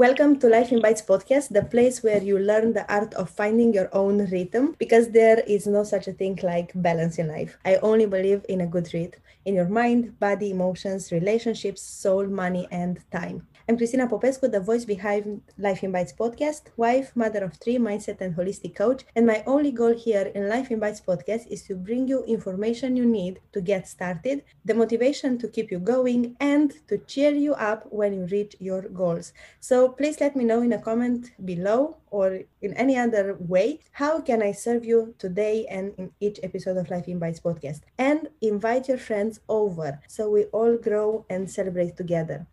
Welcome to Life Invites podcast, the place where you learn the art of finding your own rhythm, because there is no such a thing like balance in life. I only believe in a good rhythm in your mind, body, emotions, relationships, soul, money, and time. I'm Cristina Popescu, the voice behind Life Invites podcast, wife, mother of three, mindset and holistic coach. And my only goal here in Life Invites podcast is to bring you information you need to get started, the motivation to keep you going, and to cheer you up when you reach your goals. So please let me know in a comment below or in any other way, how can I serve you today and in each episode of Life Invites podcast? And invite your friends over so we all grow and celebrate together.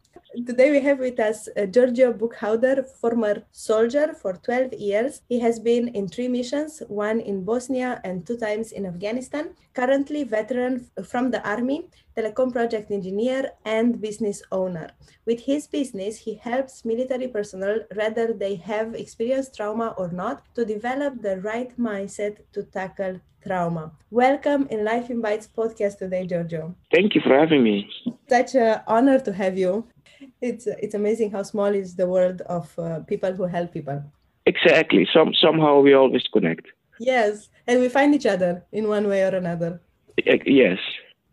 Today we have with us Giorgio Buchhauder, former soldier for 12 years. He has been in three missions, one in Bosnia and two times in Afghanistan. Currently veteran from the army, telecom project engineer and business owner. With his business, he helps military personnel, whether they have experienced trauma or not, to develop the right mindset to tackle trauma. Welcome in Life Invites podcast today, Giorgio. Thank you for having me. Such an honor to have you. It's amazing how small is the world of people who help people. Exactly. Somehow we always connect. Yes. And we find each other in one way or another. Yes.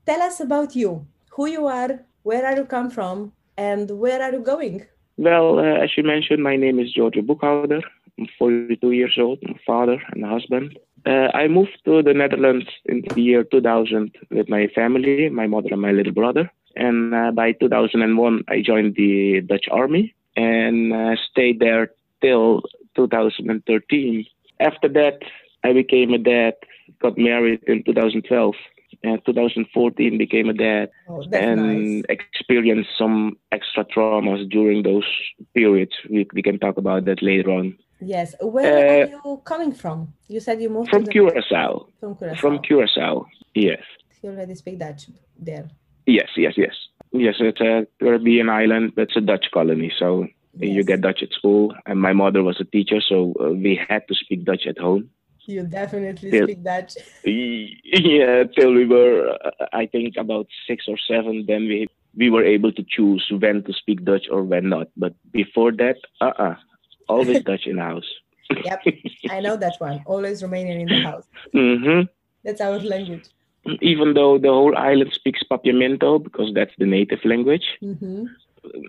Tell us about you, who you are, where are you come from, and where are you going? Well, as you mentioned, my name is Giorgio Buchhauder. I'm 42 years old. I'm a father and a husband. I moved to the Netherlands in the year 2000 with my family, my mother and my little brother. And by 2001, I joined the Dutch Army and stayed there till 2013. After that, I became a dad, got married in 2012, and 2014 became a dad. Oh, that's and nice. Experienced some extra traumas during those periods. We can talk about that later on. Yes. Where are you coming from? You said you moved from Curaçao. From Curaçao, yes. You already speak Dutch there. Yes, it's a Caribbean island, that's a Dutch colony, so yes. You get Dutch at school, and my mother was a teacher, so we had to speak Dutch at home. You definitely speak Dutch. Yeah, till we were, I think, about 6 or 7, then we were able to choose when to speak Dutch or when not, but before that, always Dutch in the house. Yep, I know that one, always Romanian in the house. Mm-hmm. That's our language. Even though the whole island speaks Papiamento, because that's the native language, mm-hmm.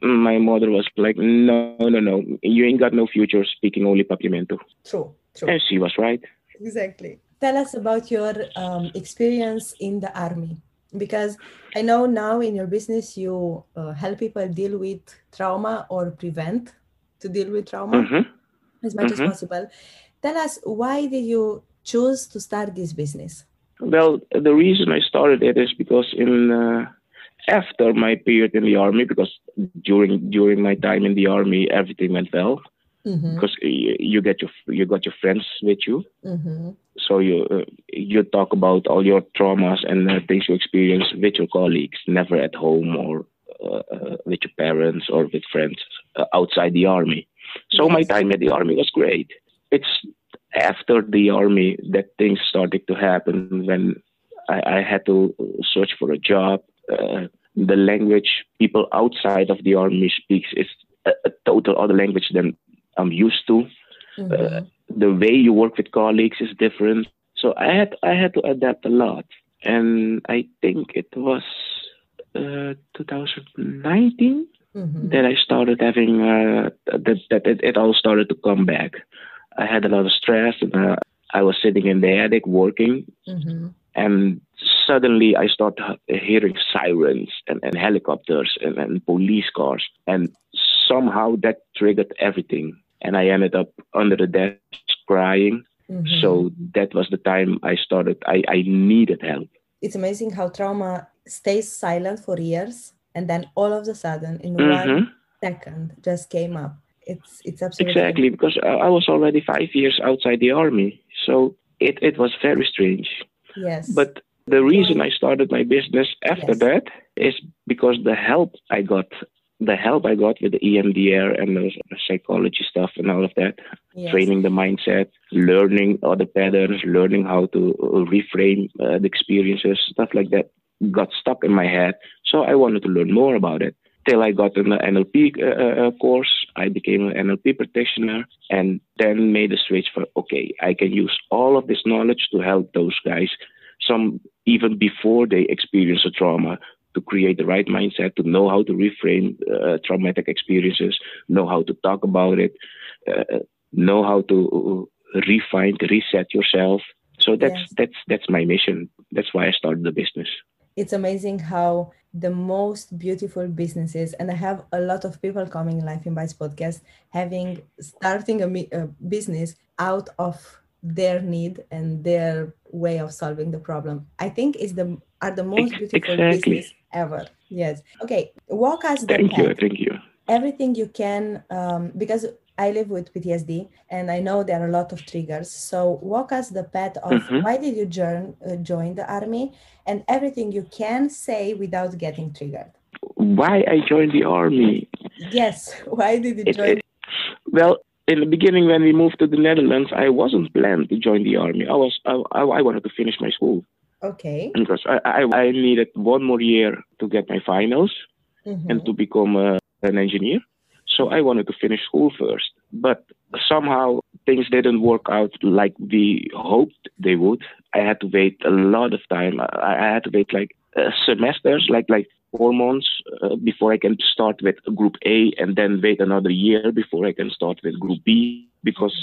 My mother was like, no, you ain't got no future speaking only Papiamento. True. And she was right. Exactly. Tell us about your experience in the army, because I know now in your business you help people deal with trauma or prevent to deal with trauma mm-hmm. as much mm-hmm. as possible. Tell us, why did you choose to start this business? Well, the reason I started it is because after my period in the army, because during my time in the army, everything went well mm-hmm. because you got your friends with you. Mm-hmm. So you talk about all your traumas and things you experience with your colleagues, never at home or with your parents or with friends outside the army. So yes. My time at the army was great. It's after the army that things started to happen when I had to search for a job. The language people outside of the army speaks is a total other language than I'm used to. Mm-hmm. The way you work with colleagues is different. So I had to adapt a lot. And I think it was 2019 mm-hmm. that I started having, it all started to come back. I had a lot of stress and I was sitting in the attic working mm-hmm. and suddenly I started hearing sirens and helicopters and police cars, and somehow that triggered everything and I ended up under the desk crying. Mm-hmm. So that was the time I started, I needed help. It's amazing how trauma stays silent for years and then all of a sudden in mm-hmm. 1 second just came up. It's absolutely exactly because I was already 5 years outside the army, so it was very strange. Yes. But the reason I started my business after yes. that is because the help I got with the EMDR and the psychology stuff and all of that, yes. training the mindset, learning other patterns, learning how to reframe the experiences, stuff like that, got stuck in my head. So I wanted to learn more about it. till I got an NLP course. I became an NLP practitioner and then made a switch for, okay, I can use all of this knowledge to help those guys, some even before they experience a trauma, to create the right mindset, to know how to reframe traumatic experiences, know how to talk about it, know how to refine, reset yourself. So that's my mission. That's why I started the business. It's amazing how the most beautiful businesses, and I have a lot of people coming Life Invites podcast, starting a business out of their need and their way of solving the problem. I think are the most beautiful business ever. Yes. Okay. Walk us down. Thank you. Everything you can, because I live with PTSD and I know there are a lot of triggers. So walk us the path of why did you join the army, and everything you can say without getting triggered. Why I joined the army? Yes. Why did you join? Well, in the beginning, when we moved to the Netherlands, I wasn't planned to join the army. I wanted to finish my school. Okay. Because I needed one more year to get my finals and to become an engineer. So I wanted to finish school first, but somehow things didn't work out like we hoped they would. I had to wait a lot of time. I had to wait like semesters, like 4 months before I can start with group A, and then wait another year before I can start with group B, because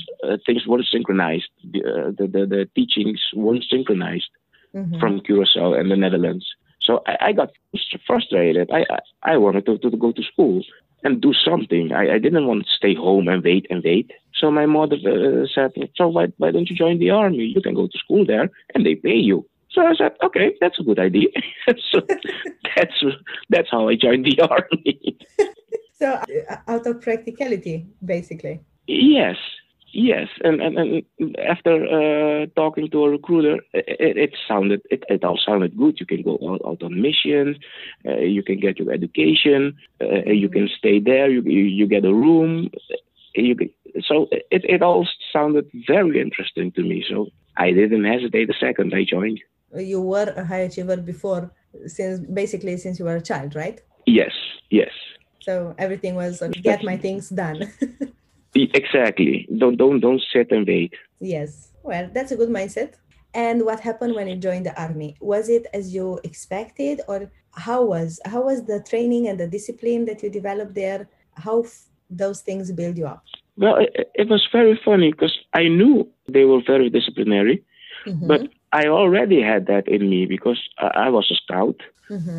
things weren't synchronized. The teachings weren't synchronized from Curaçao and the Netherlands. So I got frustrated. I wanted to go to school and do something. I didn't want to stay home and wait. So my mother said, so why don't you join the army? You can go to school there and they pay you. So I said, okay, that's a good idea. So that's how I joined the army. So out of practicality, basically. Yes. And after talking to a recruiter, it all sounded good. You can go out on mission. You can get your education. You can stay there. You get a room. So it all sounded very interesting to me. So I didn't hesitate a second. I joined. You were a high achiever before, since you were a child, right? Yes. So everything was get my things done. Exactly. Don't sit and wait. Yes. Well, that's a good mindset. And what happened when you joined the army? Was it as you expected, or how was the training and the discipline that you developed there? How those things build you up? Well, it was very funny because I knew they were very disciplinary, but I already had that in me because I was a scout,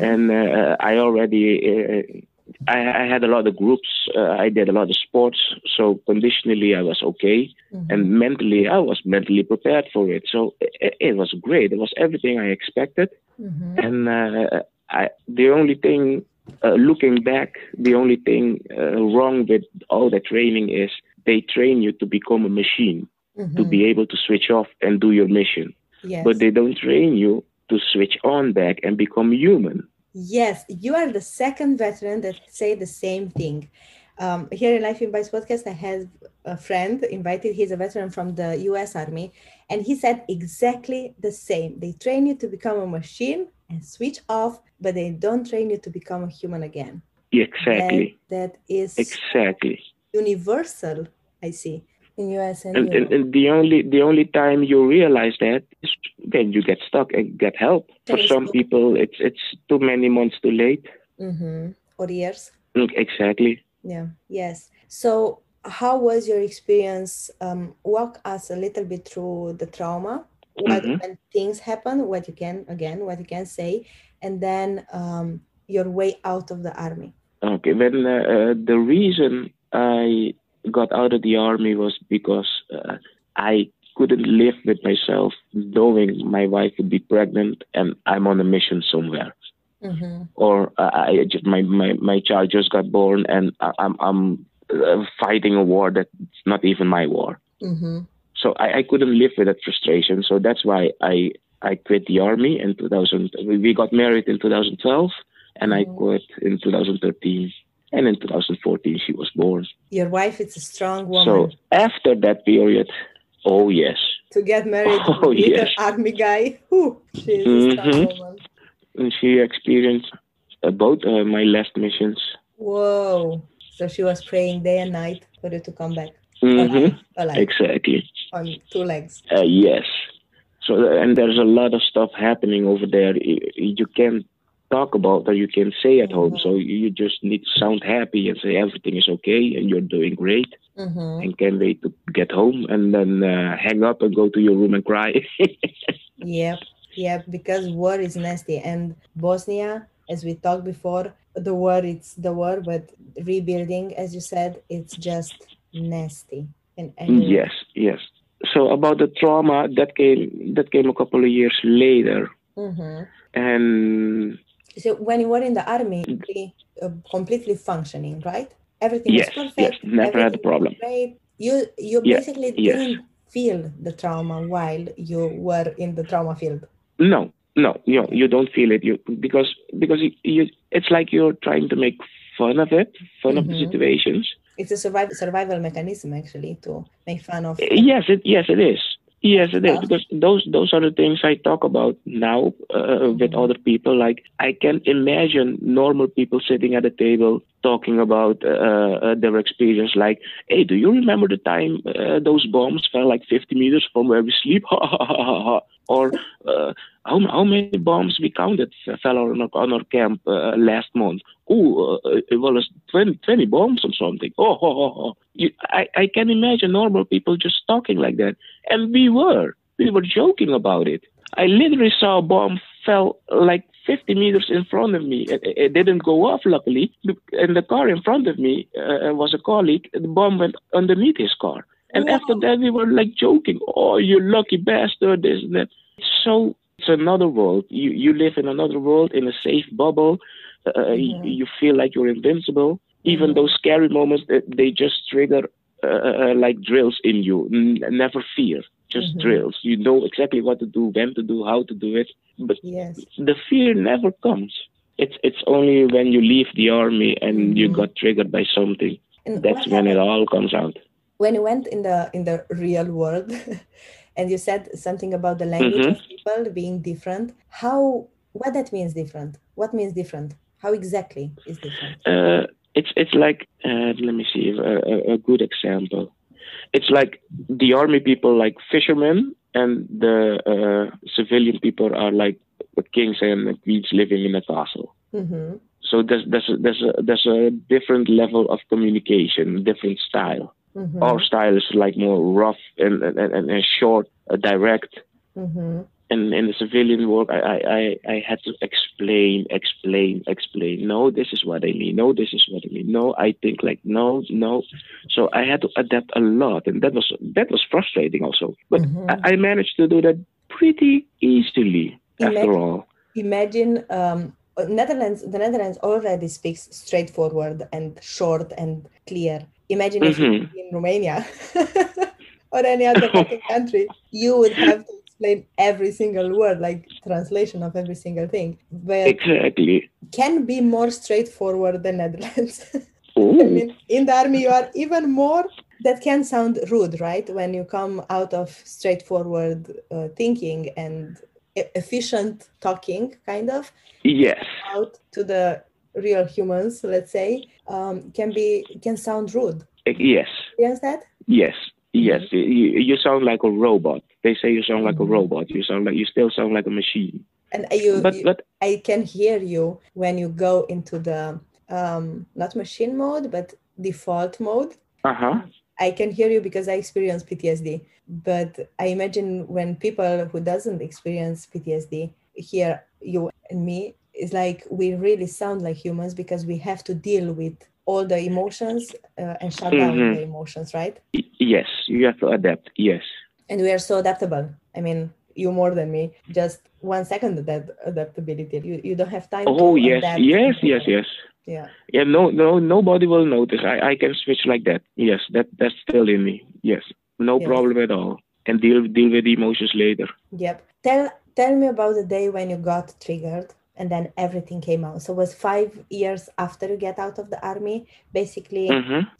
and I already. I had a lot of groups. I did a lot of sports. So conditionally, I was okay. And mentally, I was mentally prepared for it. So it was great. It was everything I expected. And the only thing, looking back, wrong with all the training is they train you to become a machine, to be able to switch off and do your mission. Yes. But they don't train you to switch on back and become human. Yes, you are the second veteran that say the same thing. Here in Life Invites podcast, I have a friend invited. He's a veteran from the U.S. Army, and he said exactly the same. They train you to become a machine and switch off, but they don't train you to become a human again. Exactly. That is exactly universal. I see in U.S. and the only time you realize that is when you get stuck and get help. For some people, it's too many months too late. Or years. Exactly. Yeah. Yes. So how was your experience? Walk us a little bit through the trauma. When things happen, what you can say, and then your way out of the army. Okay. When the reason I got out of the army was because I couldn't live with myself knowing my wife would be pregnant and I'm on a mission somewhere, or my child just got born and I'm fighting a war that's not even my war. So I couldn't live with that frustration. So that's why I quit the army in 2000. We got married in 2012, and I quit in 2013. And in 2014, she was born. Your wife is a strong woman. So after that period, oh, yes. To get married to an army guy, she's a strong woman. And she experienced both my last missions. Whoa. So she was praying day and night for you to come back. Mm-hmm. Alive. Exactly. On two legs. Yes. So, and there's a lot of stuff happening over there. You can't talk about or you can't say at home. So you just need to sound happy and say everything is okay and you're doing great. Mm-hmm. And can't wait to get home and then hang up and go to your room and cry. Yep, because war is nasty. And Bosnia, as we talked before, the war, it's the war, but rebuilding, as you said, it's just nasty. Yes. So about the trauma, that came a couple of years later. Mm-hmm. And so when you were in the army, completely functioning, right? Everything was perfect. Yes, never had a problem. Great. You basically didn't feel the trauma while you were in the trauma field. No, you don't feel it. Because it's like you're trying to make fun of it, of the situations. It's a survival mechanism, actually, to make fun of. Yes, it is. Yes, it is. Because those are the things I talk about now with other people. Like, I can imagine normal people sitting at a table talking about their experience. Like, hey, do you remember the time those bombs fell like 50 meters from where we sleep? Or how many bombs we counted fell on our camp last month? Oh, it was 20 bombs or something. I can imagine normal people just talking like that. And we were joking about it. I literally saw a bomb fell like 50 meters in front of me. It didn't go off, luckily. And the car in front of me was a colleague. The bomb went underneath his car. And after that, we were like joking. Oh, you lucky bastard, this and that. So it's another world. You live in another world, in a safe bubble. You feel like you're invincible. Even those scary moments, they just trigger like drills in you. Never fear, just drills. You know exactly what to do, when to do, how to do it. But the fear never comes. It's only when you leave the army and you got triggered by something. And that's when it all comes out. When you went in the real world and you said something about the language of people being different, what means different? How exactly is different? It's like, let me see, a good example. It's like the army people like fishermen and the civilian people are like kings and queens living in a castle. Mm-hmm. So there's a different level of communication, different style. Mm-hmm. Our style is like more rough and short, direct. Mm-hmm. And in the civilian work, I had to explain. No, this is what I mean. No, this is what I mean. No, I think like no. So I had to adapt a lot, and that was frustrating also. But I managed to do that pretty easily after all. Imagine the Netherlands already speaks straightforward and short and clear. Imagine if you were in Romania or any other country, you would have to explain every single word, like translation of every single thing. But exactly. Can be more straightforward than Netherlands. I mean, in the army, you are even more. That can sound rude, right? When you come out of straightforward thinking and efficient talking, kind of. Yes. Out to the real humans, let's say, can sound rude. Yes. You understand? Yes. You sound like a robot. They say you sound like a robot. You still sound like a machine. And but I can hear you when you go into the not machine mode but default mode. I can hear you because I experienced PTSD. But I imagine when people who doesn't experience PTSD hear you and me, it's like we really sound like humans because we have to deal with all the emotions and shut down the emotions, right? Yes, you have to adapt, yes. And we are so adaptable. I mean, you more than me. Just 1 second adaptability. You don't have time to adapt. Yes. Yeah. No, nobody will notice. I can switch like that. Yes, that's still in me. Yes, no problem at all. And deal with the emotions later. Yep. Tell me about the day when you got triggered. And then everything came out. So it was 5 years after you get out of the army, basically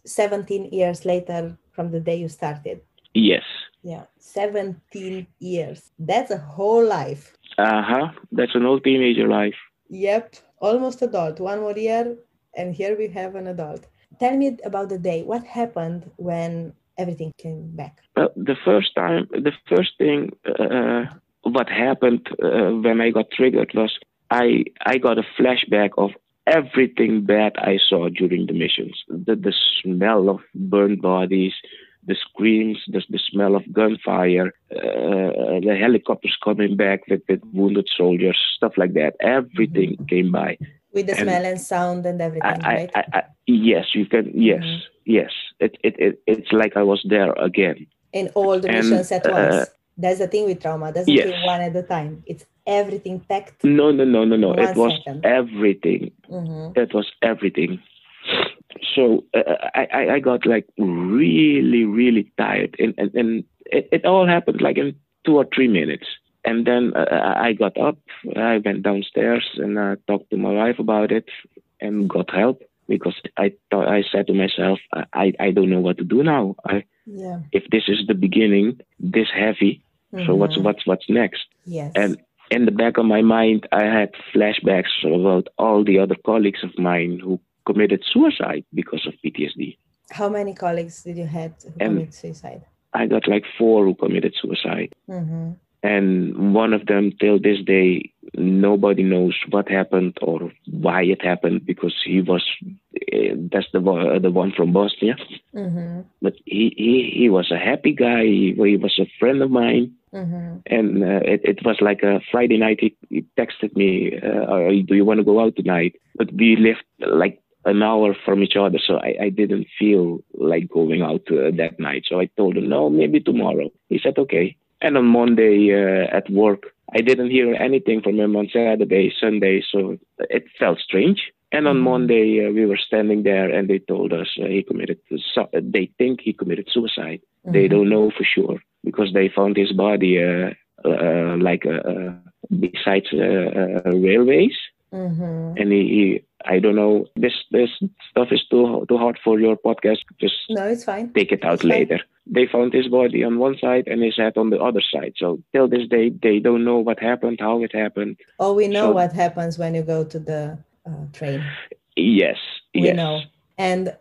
17 years later from the day you started. Yes. Yeah, 17 years. That's a whole life. That's an old teenager life. Yep, almost adult. One more year and here we have an adult. Tell me about the day. What happened when everything came back? The first thing what happened when I got triggered was I got a flashback of everything bad I saw during the missions. The smell of burned bodies, the screams, the smell of gunfire, the helicopters coming back with wounded soldiers, stuff like that. Everything came by. With the smell and sound and everything, right? Yes. It's like I was there again. In all the missions at once. That's the thing with trauma. It doesn't do one at a time. It's everything packed. No. It was everything. It was everything. So I got like really, really tired. And it all happened like in 2 or 3 minutes. And then I got up, I went downstairs and I talked to my wife about it and got help, because I said to myself, I don't know what to do now. If this is the beginning, this heavy, so what's next? Yes. And in the back of my mind, I had flashbacks about all the other colleagues of mine who committed suicide because of PTSD. How many colleagues did you have who committed suicide? I got like 4 who committed suicide. Mm-hmm. And one of them, till this day, nobody knows what happened or why it happened, because he was, that's the one from Bosnia. Mm-hmm. But he was a happy guy. He was a friend of mine. Mm-hmm. And it was like a Friday night. He texted me, do you want to go out tonight? But we lived like an hour from each other. So I didn't feel like going out that night. So I told him, no, maybe tomorrow. He said, okay. And on Monday at work, I didn't hear anything from him on Saturday, Sunday, so it felt strange. And on Monday, we were standing there and they told us they think he committed suicide. Mm-hmm. They don't know for sure, because they found his body besides railways. Mm-hmm. And he I don't know, this stuff is too hard for your podcast. Just no, it's fine. Take it out later. They found his body on one side and his head on the other side. So till this day, they don't know what happened, how it happened. Oh, we know what happens when you go to the train. Yes. We know. And,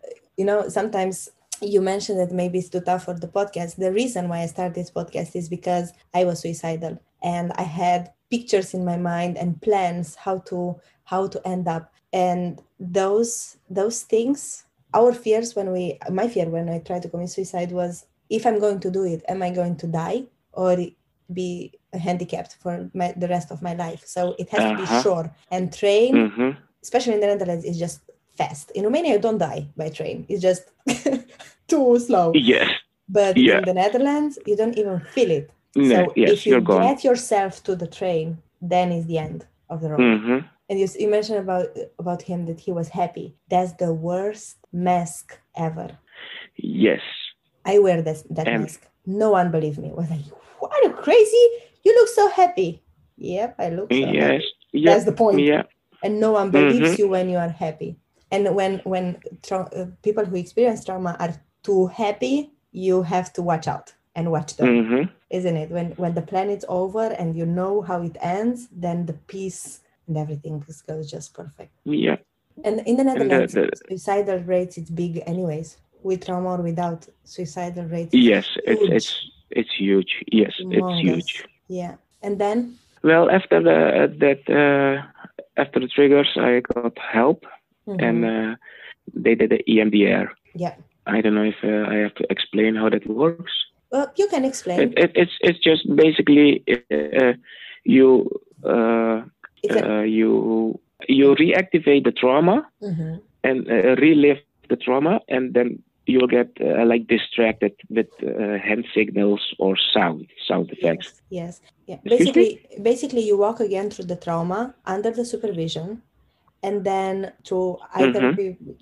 sometimes you mentioned that maybe it's too tough for the podcast. The reason why I started this podcast is because I was suicidal and I had pictures in my mind and plans how to end up. And those things, our fears my fear when I tried to commit suicide was, if I'm going to do it, am I going to die or be handicapped for the rest of my life? So it has to be sure. And train, especially in the Netherlands, is just fast. In Romania, you don't die by train. It's just too slow. Yes. But in the Netherlands, you don't even feel it. No, so if you get yourself to the train, then is the end of the road. Mm-hmm. And you mentioned about him that he was happy. That's the worst mask ever. Yes. I wear that mask. No one believed me. I was like, what, are you crazy? You look so happy. Yep, I look so happy. Yep. That's the point. Yep. And no one believes you when you are happy. And when people who experience trauma are too happy, you have to watch out and watch them. Mm-hmm. Isn't it? When the plan is over and you know how it ends, then the peace and everything goes just perfect. Yeah. And in the Netherlands, suicidal rates, it's big anyways. With trauma or without, suicidal rates. Yes, it's huge. Yes, humongous. It's huge. Yeah. And then? Well, after after the triggers, I got help, and they did the EMDR. Yeah. I don't know if I have to explain how that works. Well, you can explain. It's just basically you reactivate the trauma and relive the trauma, and then you'll get distracted with hand signals or sound effects. Yes. Yeah. Basically, you walk again through the trauma under the supervision, and then through either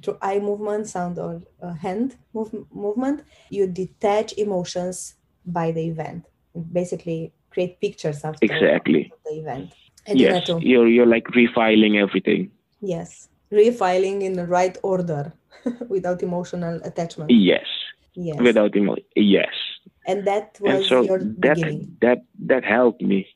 through eye movement, sound, or hand movement, you detach emotions by the event. Basically, create pictures after the event. And yes, you're like refiling everything. Yes, refiling in the right order, without emotional attachment. Yes. Without emotion. Yes. And that was beginning. That helped me.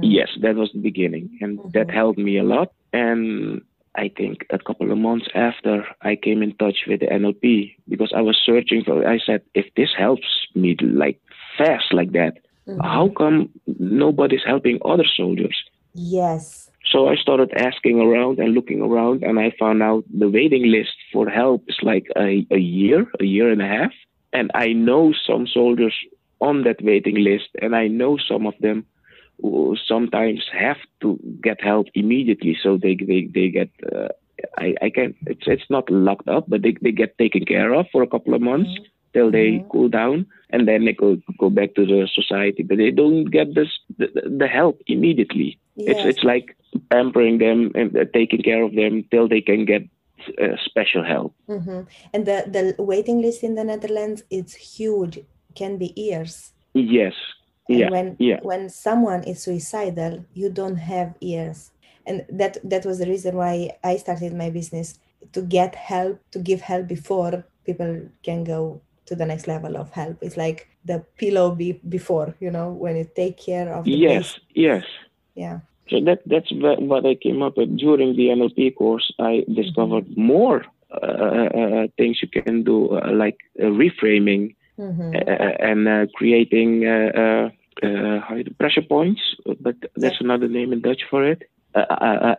Yes, that was the beginning, and that helped me a lot. And I think a couple of months after I came in touch with the NLP, because I was searching for, I said, if this helps me like fast like that, how come nobody's helping other soldiers? Yes. So I started asking around and looking around, and I found out the waiting list for help is like a year and a half. And I know some soldiers on that waiting list, and I know some of them who sometimes have to get help immediately. So they get, I can't, it's not locked up, but they get taken care of for a couple of months till they cool down, and then they go back to the society. But they don't get the help immediately. Yes. It's like pampering them and taking care of them till they can get special help. Mm-hmm. And the waiting list in the Netherlands is huge. Can be years. Yes. And yeah. When someone is suicidal, you don't have years. And that was the reason why I started my business, to get help, to give help before people can go to the next level of help. It's like the pillow before, you know, when you take care of the yes, patient. Yes. Yeah. So that's what I came up with during the NLP course. I discovered more things you can do, like reframing and creating pressure points, but that's another name in Dutch for it.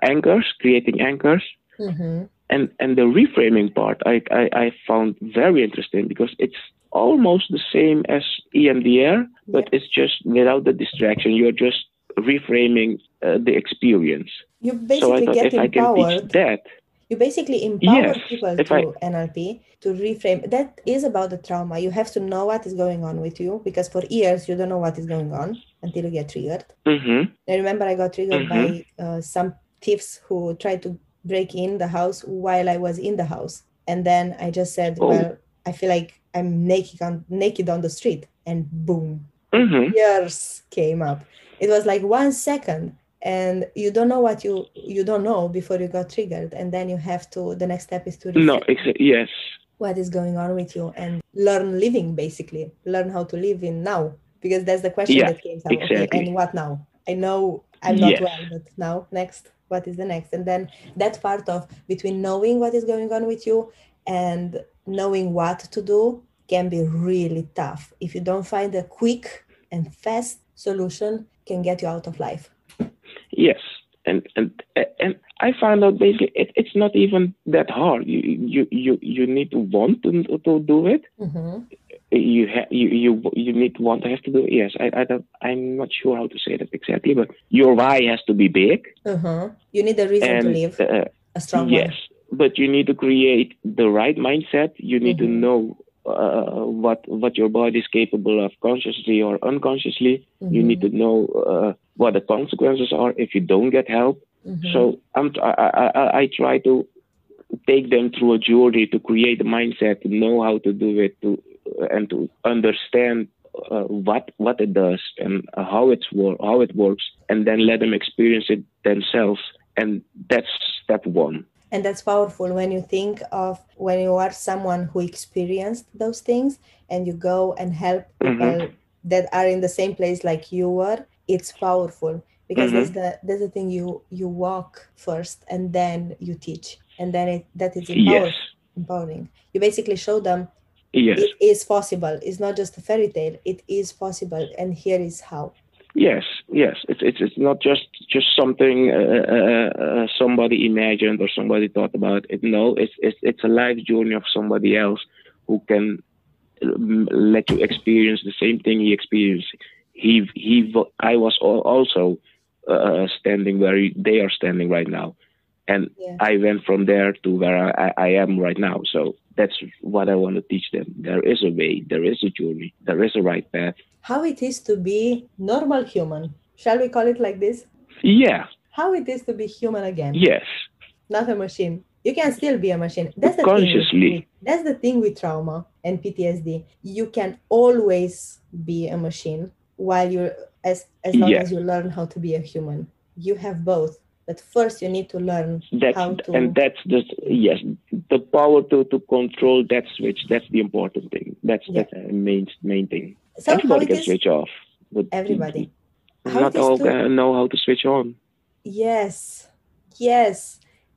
Anchors, creating anchors. And the reframing part I found very interesting, because it's almost the same as EMDR, but it's just without the distraction. You're just reframing the experience. You basically get empowered. You basically empower people through NLP to reframe. That is about the trauma. You have to know what is going on with you, because for years you don't know what is going on until you get triggered. I remember I got triggered by some thieves who tried to break in the house while I was in the house. And then I just said, well, I feel like I'm naked on the street. And boom, tears came up. It was like 1 second. And you don't know what you don't know before you got triggered. And then you have to, the next step is to what is going on with you, and learn living, basically. Learn how to live in now, because that's the question that came up. Exactly. Okay, and what now? I know I'm not well, but now, next, what is the next? And then that part of between knowing what is going on with you and knowing what to do can be really tough. If you don't find a quick and fast solution, can get you out of life. Yes, and I found out basically it's not even that hard. You need to want to do it. You need to want to have to do it. Yes, I'm not sure how to say that exactly, but your why has to be big. You need a reason to live, a strong one. Yes, but you need to create the right mindset. You need to know what your body is capable of, consciously or unconsciously. You need to know what the consequences are if you don't get help. So I try to take them through a journey to create the mindset, to know how to do it, and to understand what it does and how it works, and then let them experience it themselves. And that's step one. And that's powerful when you think of when you are someone who experienced those things and you go and help people that are in the same place like you were. It's powerful, because that's the thing. You walk first and then you teach, and then that is empowering. You basically show them it is possible. It's not just a fairy tale. It is possible, and here is how. Yes. It's not just something somebody imagined or somebody thought about. No, it's a life journey of somebody else who can let you experience the same thing he experienced. I was also standing where they are standing right now, and I went from there to where I am right now. So that's what I want to teach them. There is a way. There is a journey. There is a right path. How it is to be normal human. Shall we call it like this? Yeah. How it is to be human again. Yes. Not a machine. You can still be a machine. That's the consciously. That's the thing with trauma and PTSD. You can always be a machine while you're as long as you learn how to be a human. You have both. But first you need to learn how to... And that's the power to control that switch. That's the important thing. That's the main thing. So everybody can switch off. But everybody. Not all know how to switch on. Yes.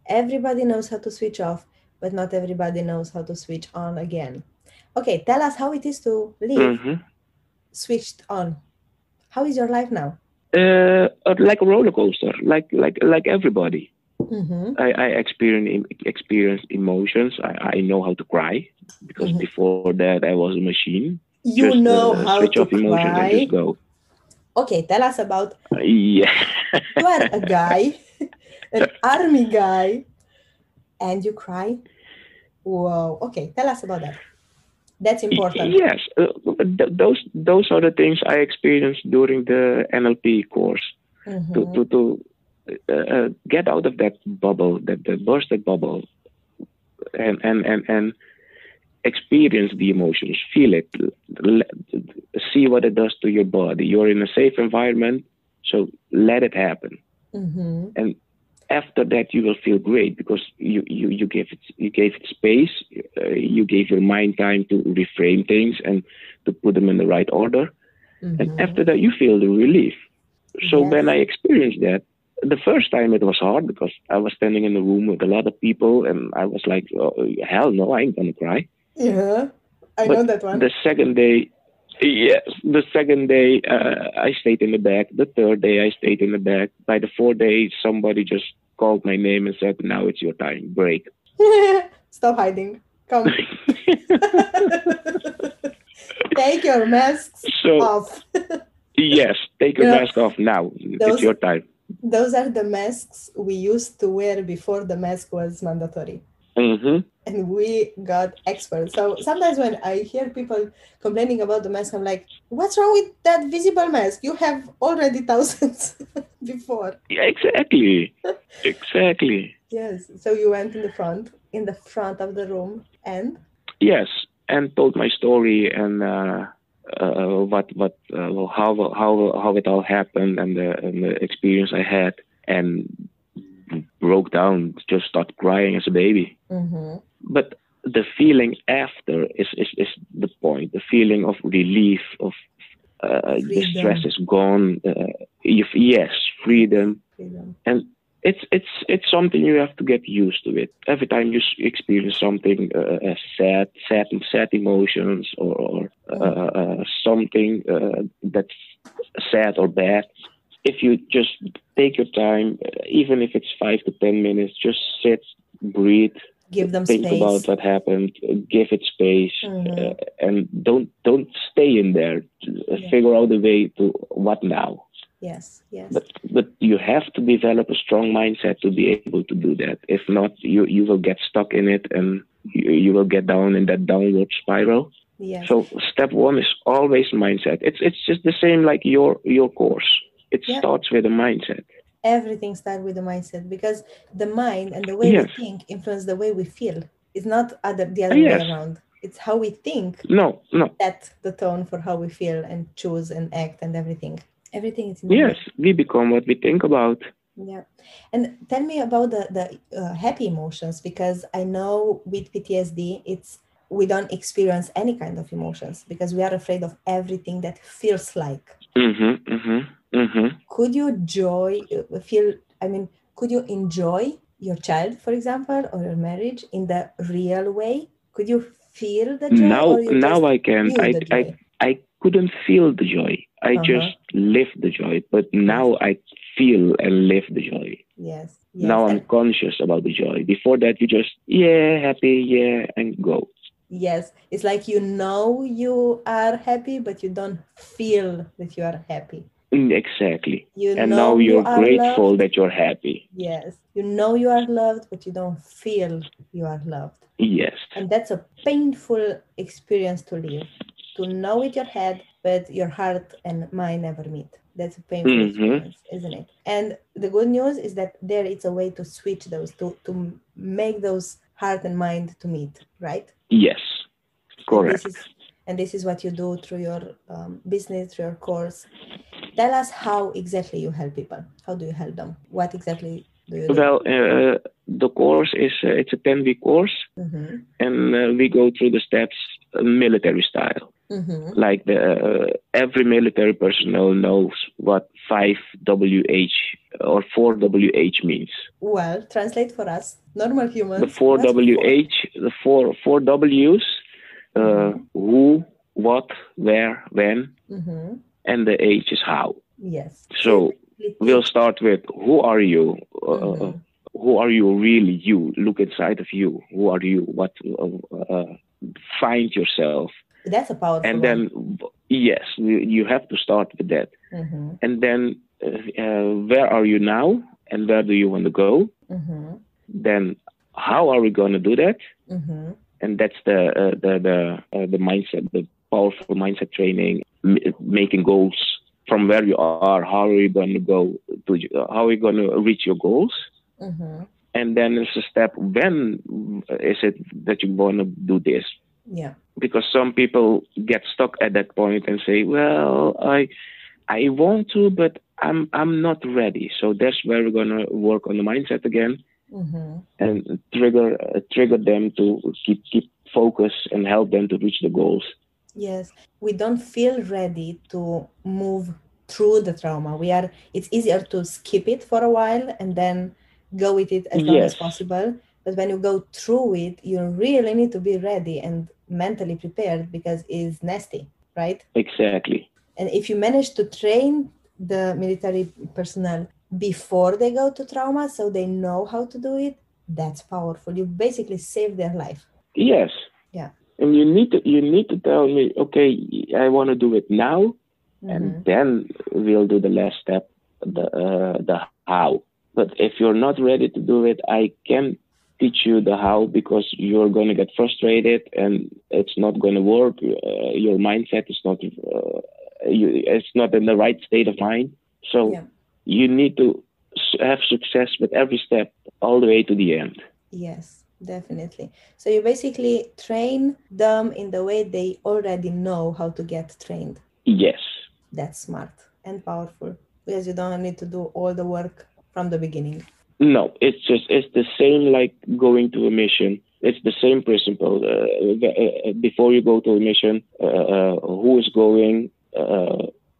Everybody knows how to switch off, but not everybody knows how to switch on again. Okay, tell us how it is to live switched on. How is your life now? Like a roller coaster, like everybody. Mm-hmm. I experience emotions. I know how to cry because before that I was a machine. You just, know how switch to off emotions cry. And just go. Okay, tell us about. You are a guy, an army guy, and you cry. Wow. Okay, tell us about that. That's important. Yes, those are the things I experienced during the NLP course to get out of that bubble, that bursted bubble, and experience the emotions, feel it, see what it does to your body. You're in a safe environment, so let it happen. Mm-hmm. And after that, you will feel great because you gave it space. You gave your mind time to reframe things and to put them in the right order. Mm-hmm. And after that, you feel the relief. So when I experienced that, the first time it was hard because I was standing in a room with a lot of people and I was like, oh, hell no, I ain't gonna cry. Yeah, I know that one. The second day, I stayed in the back. The third day, I stayed in the back. By the fourth day, somebody just called my name and said, now it's your time, break. Stop hiding, come. Take your masks off. Yes, take your mask off now. It's your time. Those are the masks we used to wear before the mask was mandatory. Mm-hmm. And we got experts. So sometimes when I hear people complaining about the mask, I'm like, what's wrong with that visible mask? You have already thousands before. Yeah, exactly. Exactly. Yes. So you went in the front of the room and? Yes. And told my story and how it all happened and the experience I had, and broke down, just started crying as a baby. Mm-hmm. But the feeling after is the point. The feeling of relief, of the stress is gone. Freedom. And it's something you have to get used to it. Every time you experience something sad emotions or something that's sad or bad, if you just take your time, even if it's 5 to 10 minutes, just sit, breathe, give them think space. About what happened, give it space, and don't stay in there. Figure out the way to what now. Yes. But you have to develop a strong mindset to be able to do that. If not, you will get stuck in it and you will get down in that downward spiral. Yes. So step one is always mindset. It's just the same like your course. It starts with the mindset. Everything starts with the mindset because the mind and the way we think influence the way we feel. It's not the other way around. It's how we think. No. Set the tone for how we feel and choose and act and everything. Everything is in we become what we think about. Yeah. And tell me about the happy emotions, because I know with PTSD, we don't experience any kind of emotions because we are afraid of everything that feels like. Mm-hmm, mm-hmm, mm-hmm. Could you enjoy your child, for example, or your marriage in the real way? Could you feel the joy? Now I can. I couldn't feel the joy. I just live the joy, but now I feel and live the joy. Yes. Now I'm conscious about the joy. Before that, you just, happy, and go. Yes. It's like you know you are happy, but you don't feel that you are happy. Exactly. Now you're grateful that you're happy. Yes. You know you are loved, but you don't feel you are loved. Yes. And that's a painful experience to live. To know with your head, but your heart and mind never meet. That's a painful experience, isn't it? And the good news is that there is a way to switch those, to make those heart and mind to meet, right? Yes, correct. And this is what you do through your business, through your course. Tell us how exactly you help people. How do you help them? What exactly do you do? Well, The course is it's a 10-week course, mm-hmm. and we go through the steps military style. Mm-hmm. Like every military personnel knows what 5WH or 4WH means. Well, translate for us, normal humans. The 4WH, the four W's, mm-hmm. who, what, where, when, mm-hmm. and the H is how. Yes. So we'll start with who are you. Mm-hmm. Who are you really? You look inside of you. Who are you? What find yourself? That's a powerful. And then yes, you have to start with that. Mm-hmm. And then where are you now? And where do you want to go? Mm-hmm. Then how are we going to do that? Mm-hmm. And that's the mindset, the powerful mindset training, making goals from where you are. How are you going to go to? How are you going to reach your goals? Mm-hmm. And then it's a step. When is it that you want to do this? Yeah. Because some people get stuck at that point and say, "Well, I want to, but I'm not ready." So that's where we're gonna work on the mindset again, mm-hmm. and trigger them to keep focus and help them to reach the goals. Yes, we don't feel ready to move through the trauma. It's easier to skip it for a while and then go with it as long yes. as possible, but when you go through it, you really need to be ready and mentally prepared because it's nasty, right? Exactly. And if you manage to train the military personnel before they go to trauma so they know how to do it, that's powerful. You basically save their life. Yes. Yeah. And you need to tell me, okay, I want to do it now, mm-hmm. and then we'll do the last step, the how. But if you're not ready to do it, I can teach you the how, because you're going to get frustrated and it's not going to work. Your mindset is not it's not in the right state of mind. So yeah. you need to have success with every step all the way to the end. Yes, definitely. So you basically train them in the way they already know how to get trained. Yes. That's smart and powerful because you don't need to do all the work from the beginning. No, it's the same like going to a mission. It's the same principle. Before you go to a mission, who is going,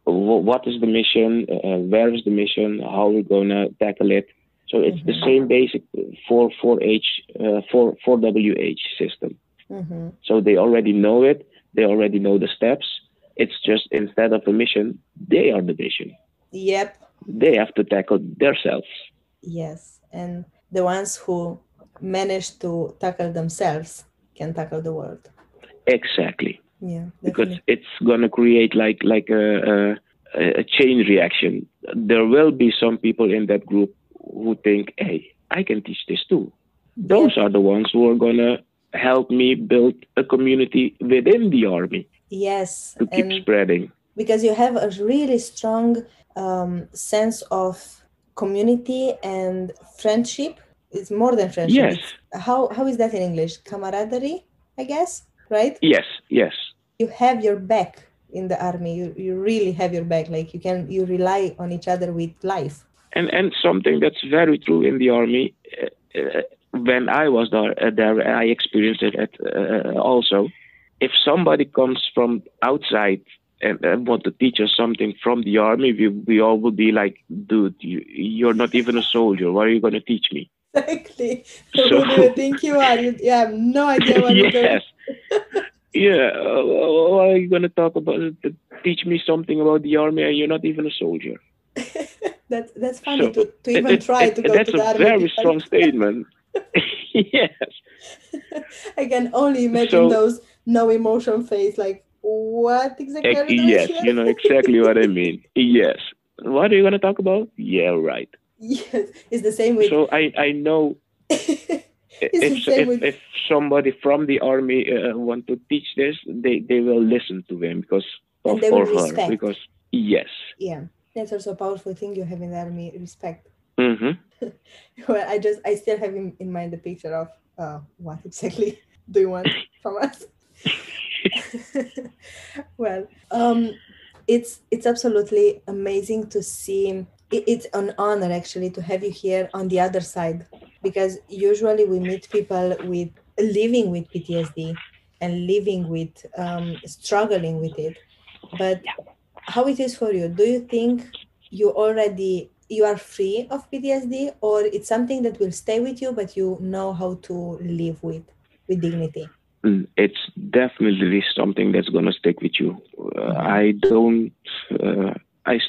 what is the mission, where is the mission, how are we gonna tackle it. So it's mm-hmm. the same basic 4WH system. Mm-hmm. So they already know it. They already know the steps. It's just instead of a mission, they are the mission. Yep. They have to tackle themselves. Yes, and the ones who manage to tackle themselves can tackle the world. Exactly. Yeah, definitely. Because it's going to create like a chain reaction. There will be some people in that group who think, hey, I can teach this too. Those yeah. are the ones who are going to help me build a community within the army. Yes. To keep spreading. Because you have a really strong sense of community and friendship. It's more than friendship. Yes. How is that in English? Camaraderie, I guess, right? Yes, yes. You have your back in the army. You really have your back. Like you rely on each other with life. And something that's very true in the army. When I was there, I experienced it also. If somebody comes from outside and want to teach us something from the army, we all would be like, dude, you're not even a soldier. What are you going to teach me? Exactly. So who do you think you are? You have no idea what you're doing. Yes. Yeah. What are you going to talk about? Teach me something about the army and you're not even a soldier. That's funny so, to even try to go to the army. That's a very strong statement. Yes. I can only imagine those no emotion face like, what exactly? Yes, you know exactly what I mean. Yes. What are you going to talk about? Yeah, right. Yes, it's the same with. So I know if somebody from the army want to teach this, they will listen to him because of or her. Because yes. Yeah, that's also a powerful thing you have in the army, respect. Mm-hmm. Well, I still have in mind the picture of what exactly do you want from us. Well, it's absolutely amazing to see. It's an honor actually to have you here on the other side because usually we meet people with living with PTSD and living with struggling with it. But how it is for you? Do you think you are free of PTSD, or it's something that will stay with you, but you know how to live with dignity? It's definitely something that's going to stick with you. I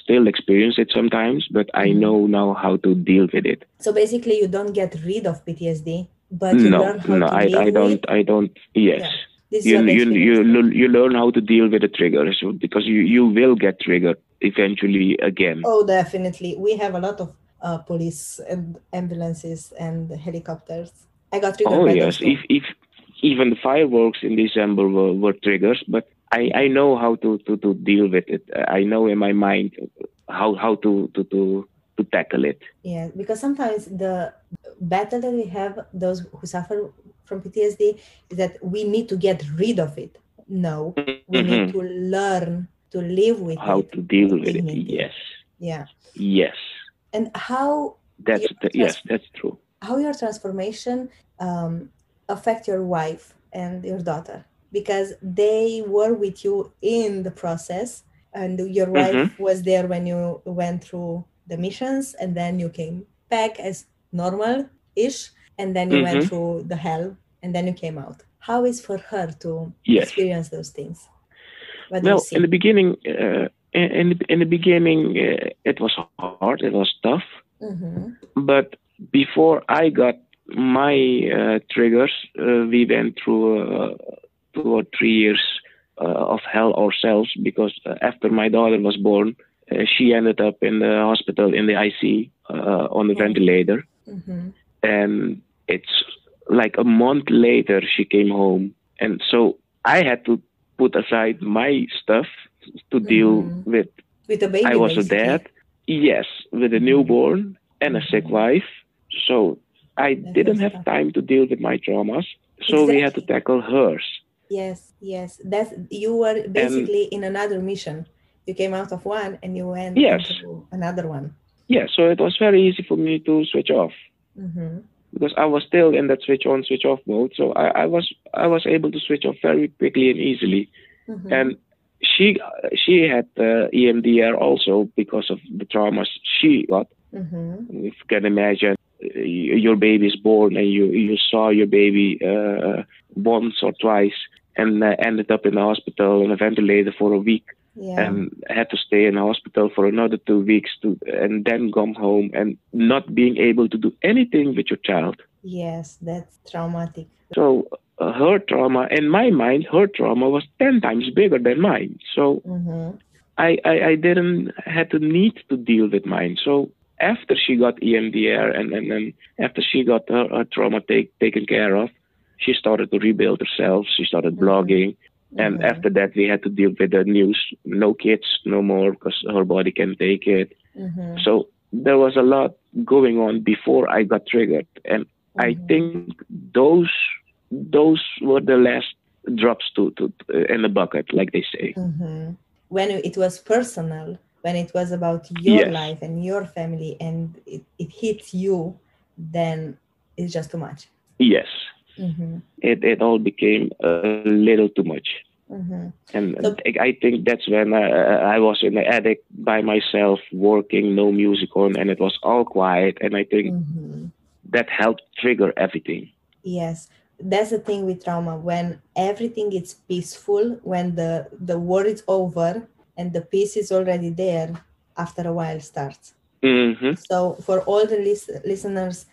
still experience it sometimes, but I know now how to deal with it. So basically you don't get rid of PTSD, but you learn how to deal with it? Yes. Yeah. You learn how to deal with the triggers, because you will get triggered eventually again. Oh, definitely. We have a lot of police and ambulances and helicopters. I got triggered by those too. If even the fireworks in December were triggers, but I know how to deal with it. I know in my mind how to tackle it. Yeah, because sometimes the battle that we have, those who suffer from PTSD, is that we need to get rid of it. No, we need to learn to live with it. How to deal with it, yes. Yeah. Yes. And how... that's true. How your transformation affect your wife and your daughter, because they were with you in the process, and your wife was there when you went through the missions, and then you came back as normal-ish, and then you went through the hell, and then you came out. How is for her to experience those things? Well, in the beginning, it was hard, it was tough. But before I got my triggers, we went through 2 or 3 years of hell ourselves, because after my daughter was born, she ended up in the hospital, in the IC, on the ventilator. And it's like a month later she came home, and so I had to put aside my stuff to deal with the baby. I was basically a dad, with a newborn and a sick wife, so I didn't have time to deal with my traumas, so we had to tackle hers. Yes, that's, you were basically in another mission. You came out of one and you went into another one. Yeah, so it was very easy for me to switch off. Because I was still in that switch on, switch off mode, so I was able to switch off very quickly and easily. And she had EMDR also, because of the traumas she got. If you can imagine, your baby is born and you saw your baby once or twice, and ended up in the hospital on a ventilator for a week. Yeah. And had to stay in the hospital for another 2 weeks and then come home, and not being able to do anything with your child. Yes, that's traumatic. So her trauma, in my mind, her trauma was 10 times bigger than mine. So I didn't had to need to deal with mine. So after she got EMDR and after she got her trauma taken care of, she started to rebuild herself. She started blogging. And after that, we had to deal with the news. No kids, no more, because her body can take it. So there was a lot going on before I got triggered. And I think those were the last drops to in the bucket, like they say. When it was personal, when it was about your life and your family, and it hits you, then it's just too much. Yes. It all became a little too much. And so, I think that's when I was in the attic by myself, working, no music on, and it was all quiet. And I think that helped trigger everything. Yes, that's the thing with trauma. When everything is peaceful, when the war is over and the peace is already there, after a while starts. So for all the listeners,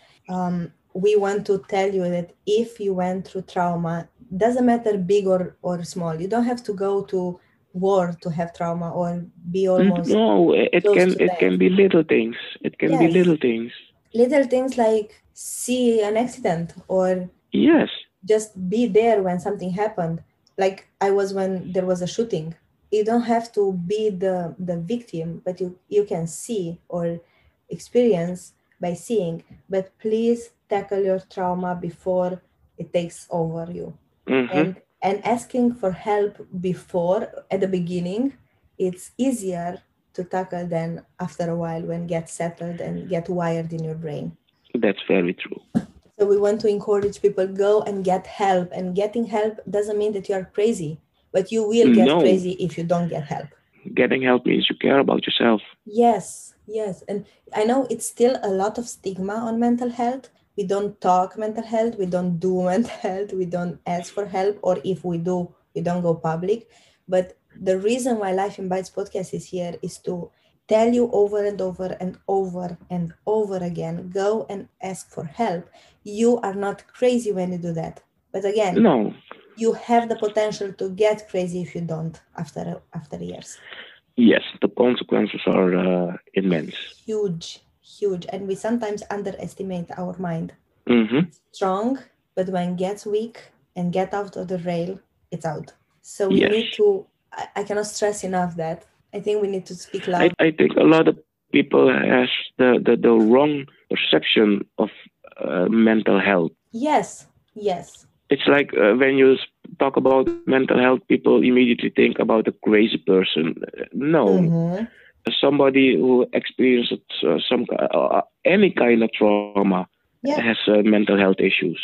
we want to tell you that if you went through trauma, doesn't matter big or small, you don't have to go to war to have trauma, or be almost... No, it can be little things. It can be little things. Little things like see an accident, or just be there when something happened. Like I was when there was a shooting. You don't have to be the victim, but you can see or experience by seeing, but please tackle your trauma before it takes over you. And asking for help at the beginning, it's easier to tackle than after a while, when get settled and get wired in your brain. That's very true. So we want to encourage people, go and get help. And getting help doesn't mean that you are crazy, but you will get crazy if you don't get help. Getting help means you care about yourself. Yes, yes. And I know it's still a lot of stigma on mental health. We don't talk mental health. We don't do mental health. We don't ask for help. Or if we do, we don't go public. But the reason why Life Invites podcast is here is to tell you over and over and over and over again, go and ask for help. You are not crazy when you do that. But again, you have the potential to get crazy if you don't after years. Yes, the consequences are immense. Huge. And we sometimes underestimate our mind. Mm-hmm. Strong, but when it gets weak and get out of the rail, it's out. So we need to, I cannot stress enough that. I think we need to speak loud. I think a lot of people have the wrong perception of mental health. Yes. It's like when you talk about mental health, people immediately think about a crazy person. No. Mm-hmm. Somebody who experienced any kind of trauma has mental health issues.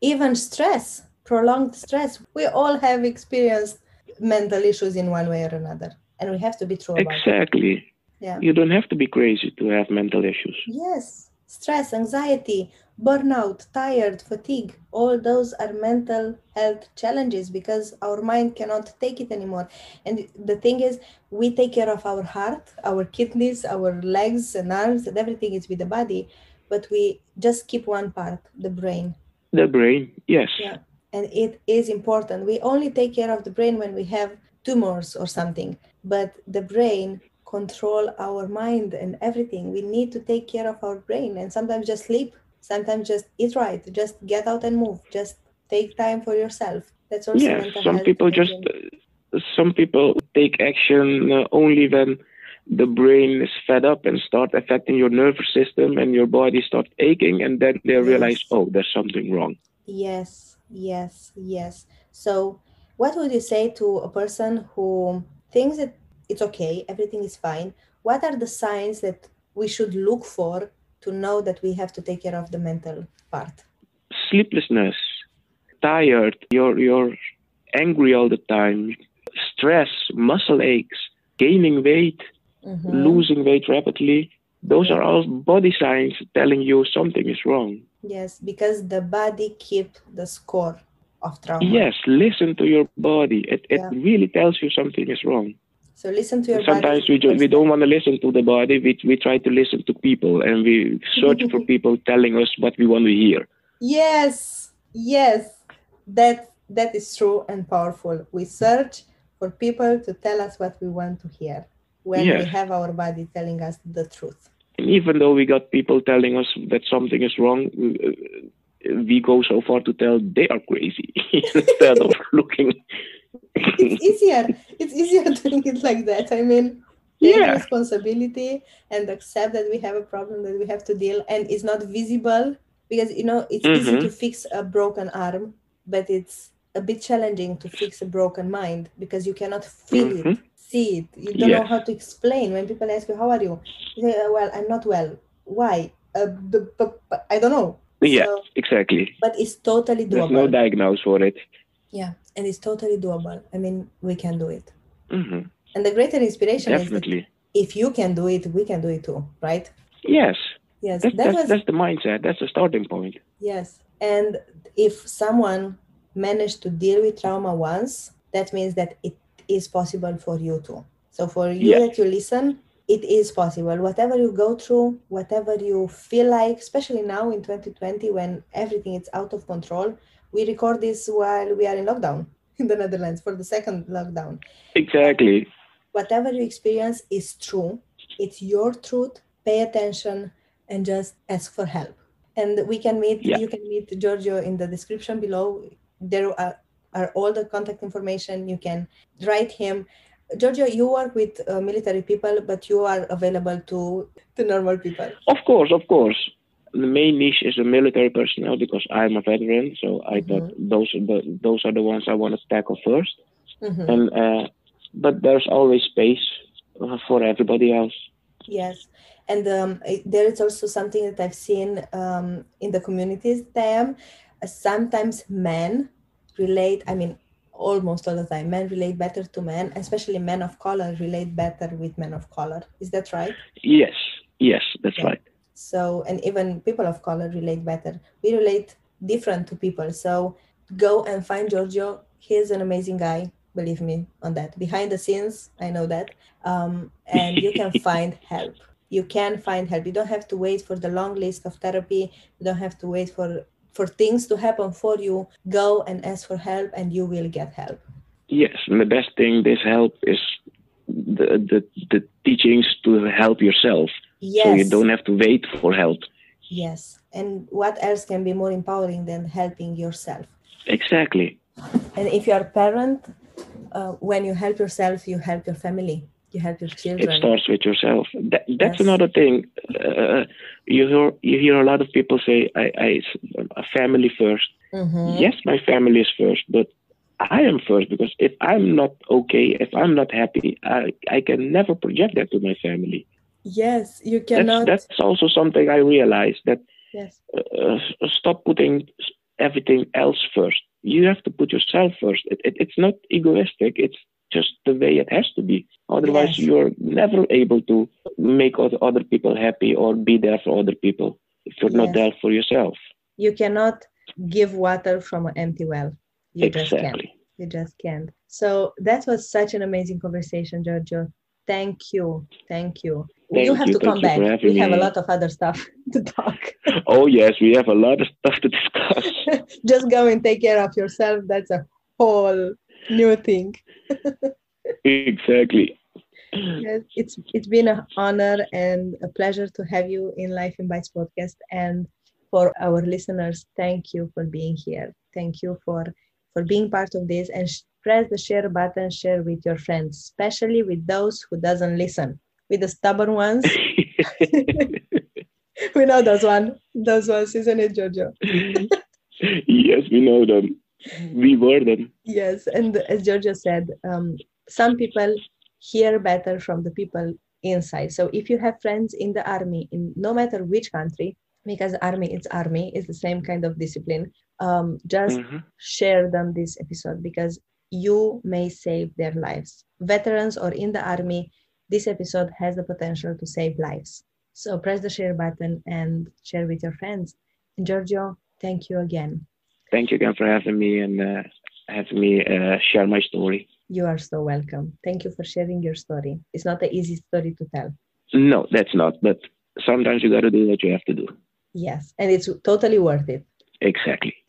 Even stress, prolonged stress. We all have experienced mental issues in one way or another. And we have to be true about it. Exactly. Yeah. You don't have to be crazy to have mental issues. Yes. Stress, anxiety, burnout, tired, fatigue. All those are mental health challenges because our mind cannot take it anymore. And the thing is, we take care of our heart, our kidneys, our legs and arms, and everything is with the body. But we just keep one part, the brain. The brain, yes. Yeah. And it is important. We only take care of the brain when we have tumors or something. But the brain controls our mind and everything. We need to take care of our brain and sometimes just sleep, sometimes just eat right, just get out and move, just take time for yourself. That's also mental health. Some people take action only when the brain is fed up and start affecting your nervous system and your body starts aching, and then they realize, oh, there's something wrong. Yes. So what would you say to a person who thinks that it's okay, everything is fine? What are the signs that we should look for to know that we have to take care of the mental part? Sleeplessness, tired, you're angry all the time, stress, muscle aches, gaining weight, losing weight rapidly. Those are all body signs telling you something is wrong. Yes, because the body keeps the score of trauma. Yes, listen to your body. It really tells you something is wrong. So listen to your body. Sometimes we don't want to listen to the body. We try to listen to people, and we search for people telling us what we want to hear. Yes. That is true and powerful. We search for people to tell us what we want to hear when we have our body telling us the truth. And even though we got people telling us that something is wrong, we go so far to tell they are crazy instead of looking. It's easier doing it like that. I mean, take responsibility and accept that we have a problem that we have to deal, and it's not visible because, it's easy to fix a broken arm, but it's a bit challenging to fix a broken mind because you cannot feel it, see it. You don't know how to explain. When people ask you, how are you? You say, well, I'm not well. Why? I don't know. Yeah, so, exactly. But it's totally doable. There's no diagnose for it. Yeah, and it's totally doable. I mean, we can do it. Mm-hmm. And the greater inspiration is that if you can do it, we can do it too, right? Yes. That's the mindset. That's the starting point. Yes. And if someone managed to deal with trauma once, that means that it is possible for you too. So for you that you listen, it is possible. Whatever you go through, whatever you feel like, especially now in 2020 when everything is out of control. We record this while we are in lockdown in the Netherlands for the second lockdown. Exactly. Whatever you experience is true. It's your truth. Pay attention and just ask for help. And we can meet. Yeah. You can meet Giorgio in the description below. There are all the contact information. You can write him. Giorgio, you work with military people, but you are available to normal people. Of course. The main niche is the military personnel because I'm a veteran, so I thought those are the ones I want to tackle first. Mm-hmm. And but there's always space for everybody else. Yes. And there is also something that I've seen in the communities that I am. Sometimes men relate, I mean, almost all the time, men relate better to men, especially men of color relate better with men of color. Is that right? Yes. Yes, that's right. So, and even people of color relate better. We relate different to people. So go and find Giorgio. He's an amazing guy. Believe me on that. Behind the scenes, I know that. And you can find help. You can find help. You don't have to wait for the long list of therapy. You don't have to wait for things to happen for you. Go and ask for help and you will get help. Yes, and the best thing, this help is the teachings to help yourself. Yes. So you don't have to wait for help. Yes. And what else can be more empowering than helping yourself? Exactly. And if you are a parent, when you help yourself, you help your family. You help your children. It starts with yourself. That's another thing. You hear a lot of people say, "I family first." Mm-hmm. Yes, my family is first, but I am first, because if I'm not okay, if I'm not happy, I can never project that to my family. Yes, you cannot. That's also something I realized, that stop putting everything else first. You have to put yourself first. It's not egoistic. It's just the way it has to be. Otherwise, you're never able to make other people happy or be there for other people if you're not there for yourself. You cannot give water from an empty well. You just can't. You just can't. So that was such an amazing conversation, Giorgio. Thank you. Thank you. You have to come back. We have a lot of other stuff to talk. Oh, yes. We have a lot of stuff to discuss. Just go and take care of yourself. That's a whole new thing. Exactly. Yes, it's been an honor and a pleasure to have you in Life Invites podcast. And for our listeners, thank you for being here. Thank you for being part of this. And press the share button, share with your friends, especially with those who doesn't listen. With the stubborn ones. We know those ones, isn't it, Giorgio? Yes, we know them. We were them. Yes, and as Giorgio said, some people hear better from the people inside. So if you have friends in the army, in no matter which country, because army, it's the same kind of discipline, just share them this episode, because you may save their lives. Veterans or in the army, this episode has the potential to save lives. So press the share button and share with your friends. And Giorgio, thank you again. Thank you again for having me and share my story. You are so welcome. Thank you for sharing your story. It's not an easy story to tell. No, that's not. But sometimes you got to do what you have to do. Yes. And it's totally worth it. Exactly.